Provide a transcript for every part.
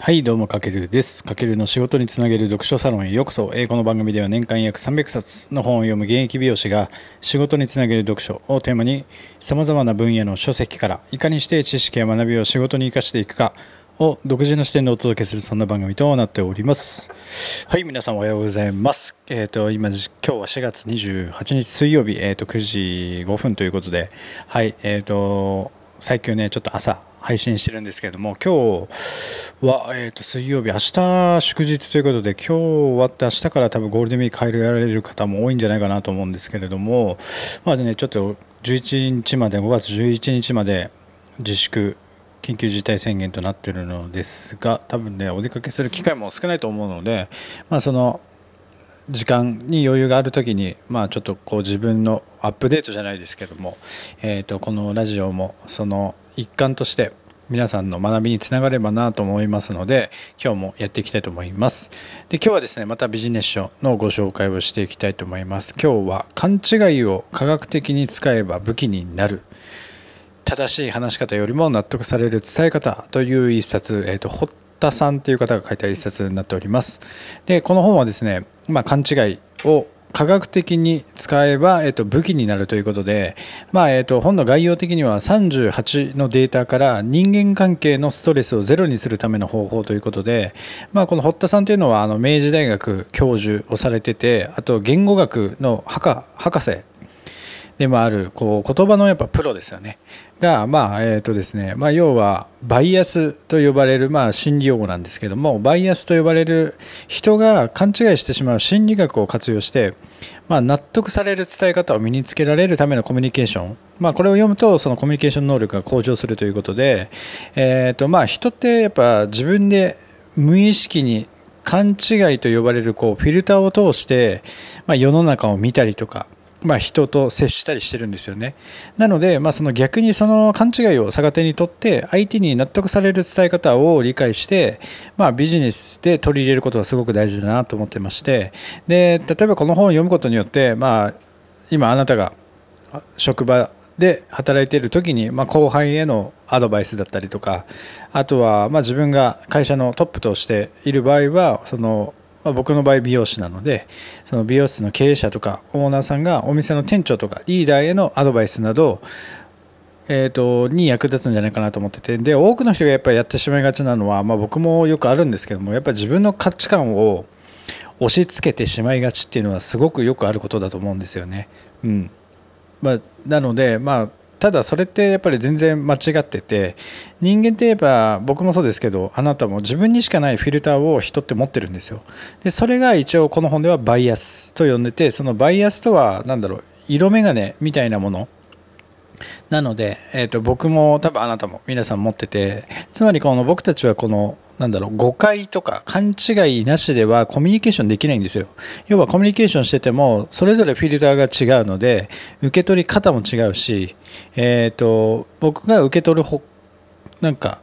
はいどうもかけるです。かけるの仕事につなげる読書サロンへようこそ。この番組では年間約300冊の本を読む現役美容師が仕事につなげる読書をテーマにさまざまな分野の書籍からいかにして知識や学びを仕事に生かしていくかを独自の視点でお届けする、そんな番組となっております。はい、皆さんおはようございます。今日は4月28日水曜日、9時5分ということで、はい、最近ねちょっと朝配信してるんですけれども、今日は、水曜日、明日祝日ということで、今日終わって明日から多分ゴールデンウィークやられる方も多いんじゃないかなと思うんですけれども、まあね、ちょっと11日まで5月11日まで自粛緊急事態宣言となっているのですが、多分ねお出かけする機会も少ないと思うので、まあ、その時間に余裕があるときに、まあ、ちょっとこう自分のアップデートじゃないですけども、このラジオもその一環として皆さんの学びにつながればなと思いますので、今日もやっていきたいと思います。で、今日はですねまたビジネス書のご紹介をしていきたいと思います。今日は勘違いを科学的に使えば武器になる、正しい話し方よりも納得される伝え方という一冊、堀田さんという方が書いた一冊になっております。で、この本はですね、まあ、勘違いを科学的に使えば、武器になるということで、まあ本の概要的には38のデータから人間関係のストレスをゼロにするための方法ということで、まあ、この堀田さんというのは明治大学教授をされてて、あと言語学の博士でもある、こう言葉のやっぱプロですよねが、まあですね、まあ、要はバイアスと呼ばれる、まあ、心理用語なんですけども、バイアスと呼ばれる人が勘違いしてしまう心理学を活用して、まあ、納得される伝え方を身につけられるためのコミュニケーション、まあ、これを読むとそのコミュニケーション能力が向上するということで、まあ、人ってやっぱ自分で無意識に勘違いと呼ばれるこうフィルターを通して、まあ、世の中を見たりとか、まあ、人と接したりしてるんですよね。なので、まあ、その逆にその勘違いを逆手にとって相手に納得される伝え方を理解して、まあ、ビジネスで取り入れることがすごく大事だなと思ってまして、で、例えばこの本を読むことによって、まあ、今あなたが職場で働いている時に、まあ、後輩へのアドバイスだったりとか、あとはまあ自分が会社のトップとしている場合は、その僕の場合美容師なので、その美容室の経営者とかオーナーさんがお店の店長とかリーダーへのアドバイスなど、に役立つんじゃないかなと思ってて、で多くの人がやっぱりやってしまいがちなのは、まあ、僕もよくあるんですけども、やっぱり自分の価値観を押し付けてしまいがちっていうのはすごくよくあることだと思うんですよね。うん、まあ、なので、まあ、ただそれってやっぱり全然間違ってて、人間って言えば僕もそうですけど、あなたも自分にしかないフィルターを人って持ってるんですよ。で、それが一応この本ではバイアスと呼んでて、そのバイアスとは何だろう、色眼鏡みたいなものなので、僕も多分あなたも皆さん持ってて、つまりこの僕たちはこのなんだろう、誤解とか勘違いなしではコミュニケーションできないんですよ。要はコミュニケーションしててもそれぞれフィルターが違うので、受け取り方も違うし、僕が受け取るなんか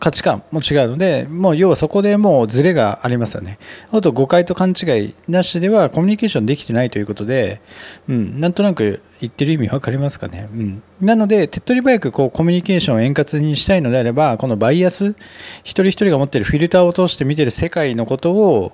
価値観も違うので、もう要はそこでもうズレがありますよね。あと誤解と勘違いなしではコミュニケーションできてないということで、うん、なんとなく言ってる意味分かりますかね。うん、なので手っ取り早くこうコミュニケーションを円滑にしたいのであれば、このバイアス、一人一人が持っているフィルターを通して見ている世界のことを、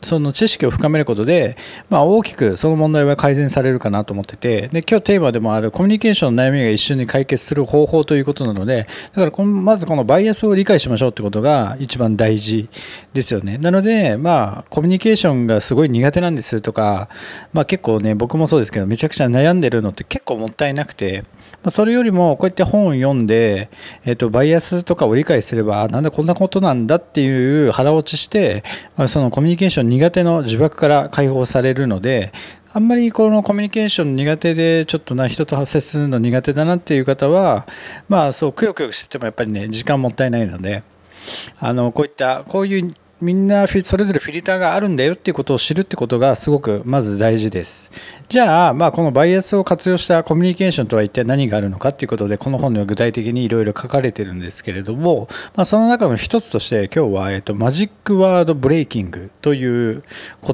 その知識を深めることで、まあ、大きくその問題は改善されるかなと思ってて、で今日テーマでもあるコミュニケーションの悩みが一瞬に解決する方法ということなので、だからまずこのバイアスを理解しましょうってことが一番大事ですよね。なので、まあ、コミュニケーションがすごい苦手なんですとか、まあ、結構ね僕もそうですけどめちゃくちゃ悩んでるのって結構もったいなくて、それよりもこうやって本を読んで、バイアスとかを理解すれば、なんだこんなことなんだっていう腹落ちして、まあ、そのコミュニケーション苦手の呪縛から解放されるので、あんまりこのコミュニケーション苦手でちょっとな人と接するの苦手だなっていう方は、まあそうくよくよしててもやっぱりね時間もったいないので、こういうみんなそれぞれフィルターがあるんだよっていうことを知るってことがすごくまず大事です。じゃあ、まあ、このバイアスを活用したコミュニケーションとは一体何があるのかっていうことで、この本では具体的にいろいろ書かれてるんですけれども、まあ、その中の一つとして今日は、マジックワードブレイキングという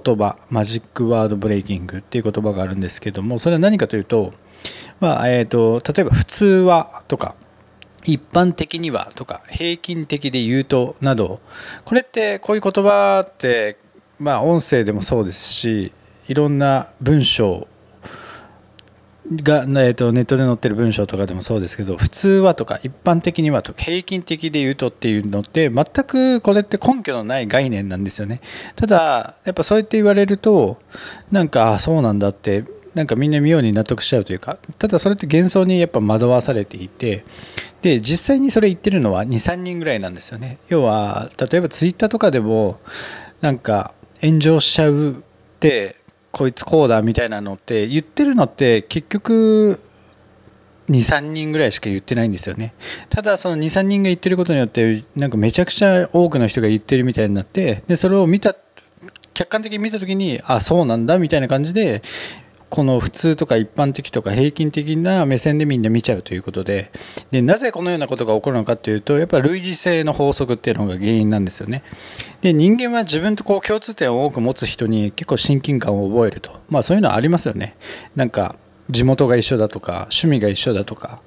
言葉、マジックワードブレイキングっていう言葉があるんですけども、それは何かというと、まあ例えば普通はとか、一般的にはとか平均的で言うとなど、これってこういう言葉ってまあ音声でもそうですし、いろんな文章がネットで載ってる文章とかでもそうですけど、普通はとか一般的にはとか平均的で言うとっていうのって全くこれって根拠のない概念なんですよね。ただやっぱそうやって言われるとなんかそうなんだってなんかみんな妙に納得しちゃうというか、ただそれって幻想にやっぱ惑わされていて、で実際にそれ言ってるのは 2,3 人ぐらいなんですよね。要は例えばツイッターとかでもなんか炎上しちゃうってこいつこうだみたいなのって言ってるのって結局 2,3 人ぐらいしか言ってないんですよね。ただその 2,3 人が言ってることによってなんかめちゃくちゃ多くの人が言ってるみたいになって、でそれを見た客観的に見た時にあそうなんだみたいな感じで、この普通とか一般的とか平均的な目線でみんな見ちゃうということで、でなぜこのようなことが起こるのかというと、やっぱり類似性の法則っていうのが原因なんですよね。で人間は自分とこう共通点を多く持つ人に結構親近感を覚えると、まあそういうのはありますよね。なんか地元が一緒だとか趣味が一緒だとか、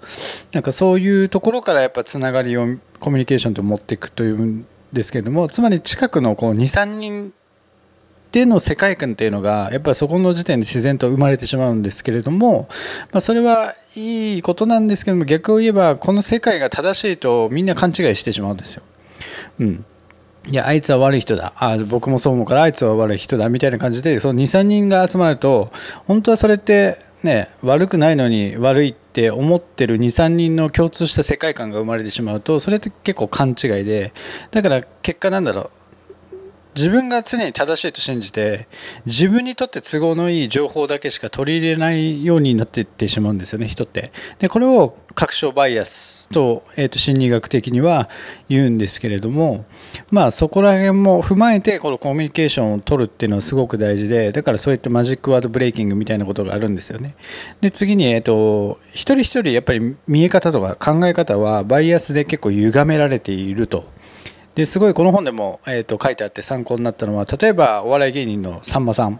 なんかそういうところからやっぱつながりをコミュニケーションと持っていくというんですけれども、つまり近くのこう 2,3 人での世界観っていうのがやっぱりそこの時点で自然と生まれてしまうんですけれども、まあ、それはいいことなんですけども、逆を言えばこの世界が正しいとみんな勘違いしてしまうんですよ。うん、いやあいつは悪い人だ、あ僕もそう思うからあいつは悪い人だみたいな感じで、その 2,3 人が集まると本当はそれってね、悪くないのに悪いって思ってる 2,3 人の共通した世界観が生まれてしまうと、それって結構勘違いで、だから結果なんだろう、自分が常に正しいと信じて自分にとって都合のいい情報だけしか取り入れないようになっていってしまうんですよね、人って。でこれを確証バイアス 心理学的には言うんですけれども、まあそこら辺も踏まえてこのコミュニケーションを取るっていうのはすごく大事で、だからそういったマジックワードブレイキングみたいなことがあるんですよね。で次に、一人一人やっぱり見え方とか考え方はバイアスで結構歪められていると。ですごいこの本でも、書いてあって参考になったのは、例えばお笑い芸人のさんまさん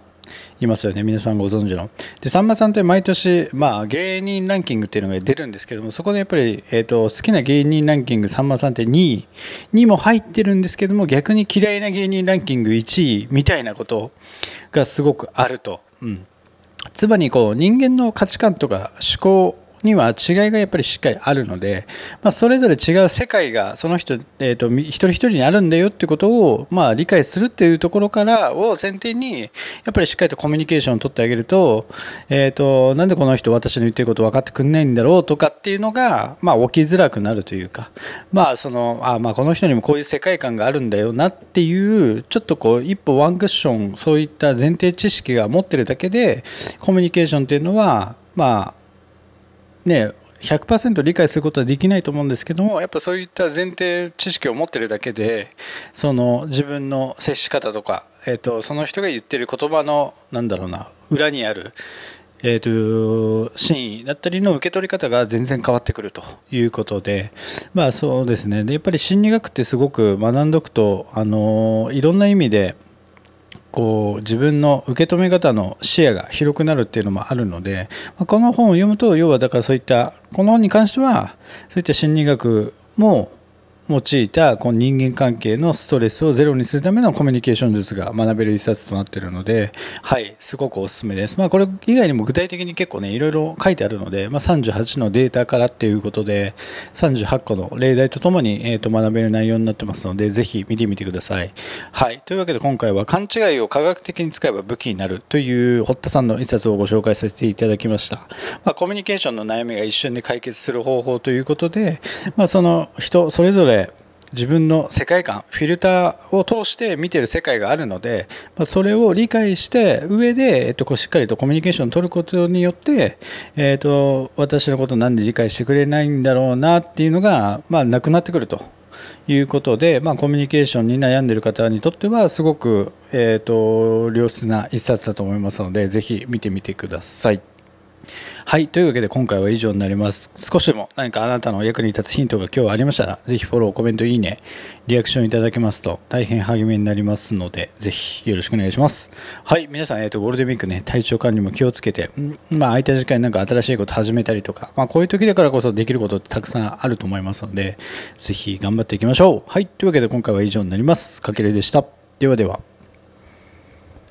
いますよね、皆さんご存知の。でさんまさんって毎年、まあ、芸人ランキングっていうのが出るんですけども、そこでやっぱり、好きな芸人ランキングさんまさんって2位にも入ってるんですけども、逆に嫌いな芸人ランキング1位みたいなことがすごくあると。うん、つまりこう人間の価値観とか思考には違いがやっぱりしっかりあるので、まあ、それぞれ違う世界がその人、一人一人にあるんだよってことを、まあ、理解するっていうところからを前提にやっぱりしっかりとコミュニケーションを取ってあげると、なんでこの人私の言ってること分かってくんないんだろうとかっていうのが、まあ、起きづらくなるというか、まあそのまあこの人にもこういう世界観があるんだよなっていう、ちょっとこう一歩ワンクッションそういった前提知識が持ってるだけでコミュニケーションっていうのはまあね、100% 理解することはできないと思うんですけども、やっぱそういった前提知識を持ってるだけで、その自分の接し方とか、その人が言ってる言葉のなんだろうな、裏にある、真意だったりの受け取り方が全然変わってくるということで、まあそうですね。でやっぱり心理学ってすごく学んどくと、いろんな意味でこう自分の受け止め方の視野が広くなるっていうのもあるので、この本を読むと、要はだからそういったこの本に関してはそういった心理学も用いたこの人間関係のストレスをゼロにするためのコミュニケーション術が学べる一冊となっているので、はい、すごくおすすめです。まあこれ以外にも具体的に結構ねいろいろ書いてあるので、まあ、38のデータからっていうことで38個の例題とともに、学べる内容になってますので、ぜひ見てみてください。はい、というわけで今回は勘違いを科学的に使えば武器になるという堀田さんの一冊をご紹介させていただきました。まあ、コミュニケーションの悩みが一瞬で解決する方法ということで、まあ、その人それぞれ自分の世界観フィルターを通して見てる世界があるので、それを理解して上で、しっかりとコミュニケーションを取ることによって、私のことなんで理解してくれないんだろうなっていうのが、まあ、なくなってくるということで、まあ、コミュニケーションに悩んでいる方にとってはすごく、良質な一冊だと思いますので、ぜひ見てみてください。はい、というわけで今回は以上になります。少しでも何かあなたの役に立つヒントが今日ありましたら、ぜひフォロー、コメント、いいね、リアクションいただけますと大変励みになりますので、ぜひよろしくお願いします。はい、皆さん、ゴールデンウィークね、体調管理も気をつけて、空いた時間になんか新しいこと始めたりとか、こういう時だからこそできることってたくさんあると思いますので、ぜひ頑張っていきましょう。はい、というわけで今回は以上になります。かけるでした。ではでは。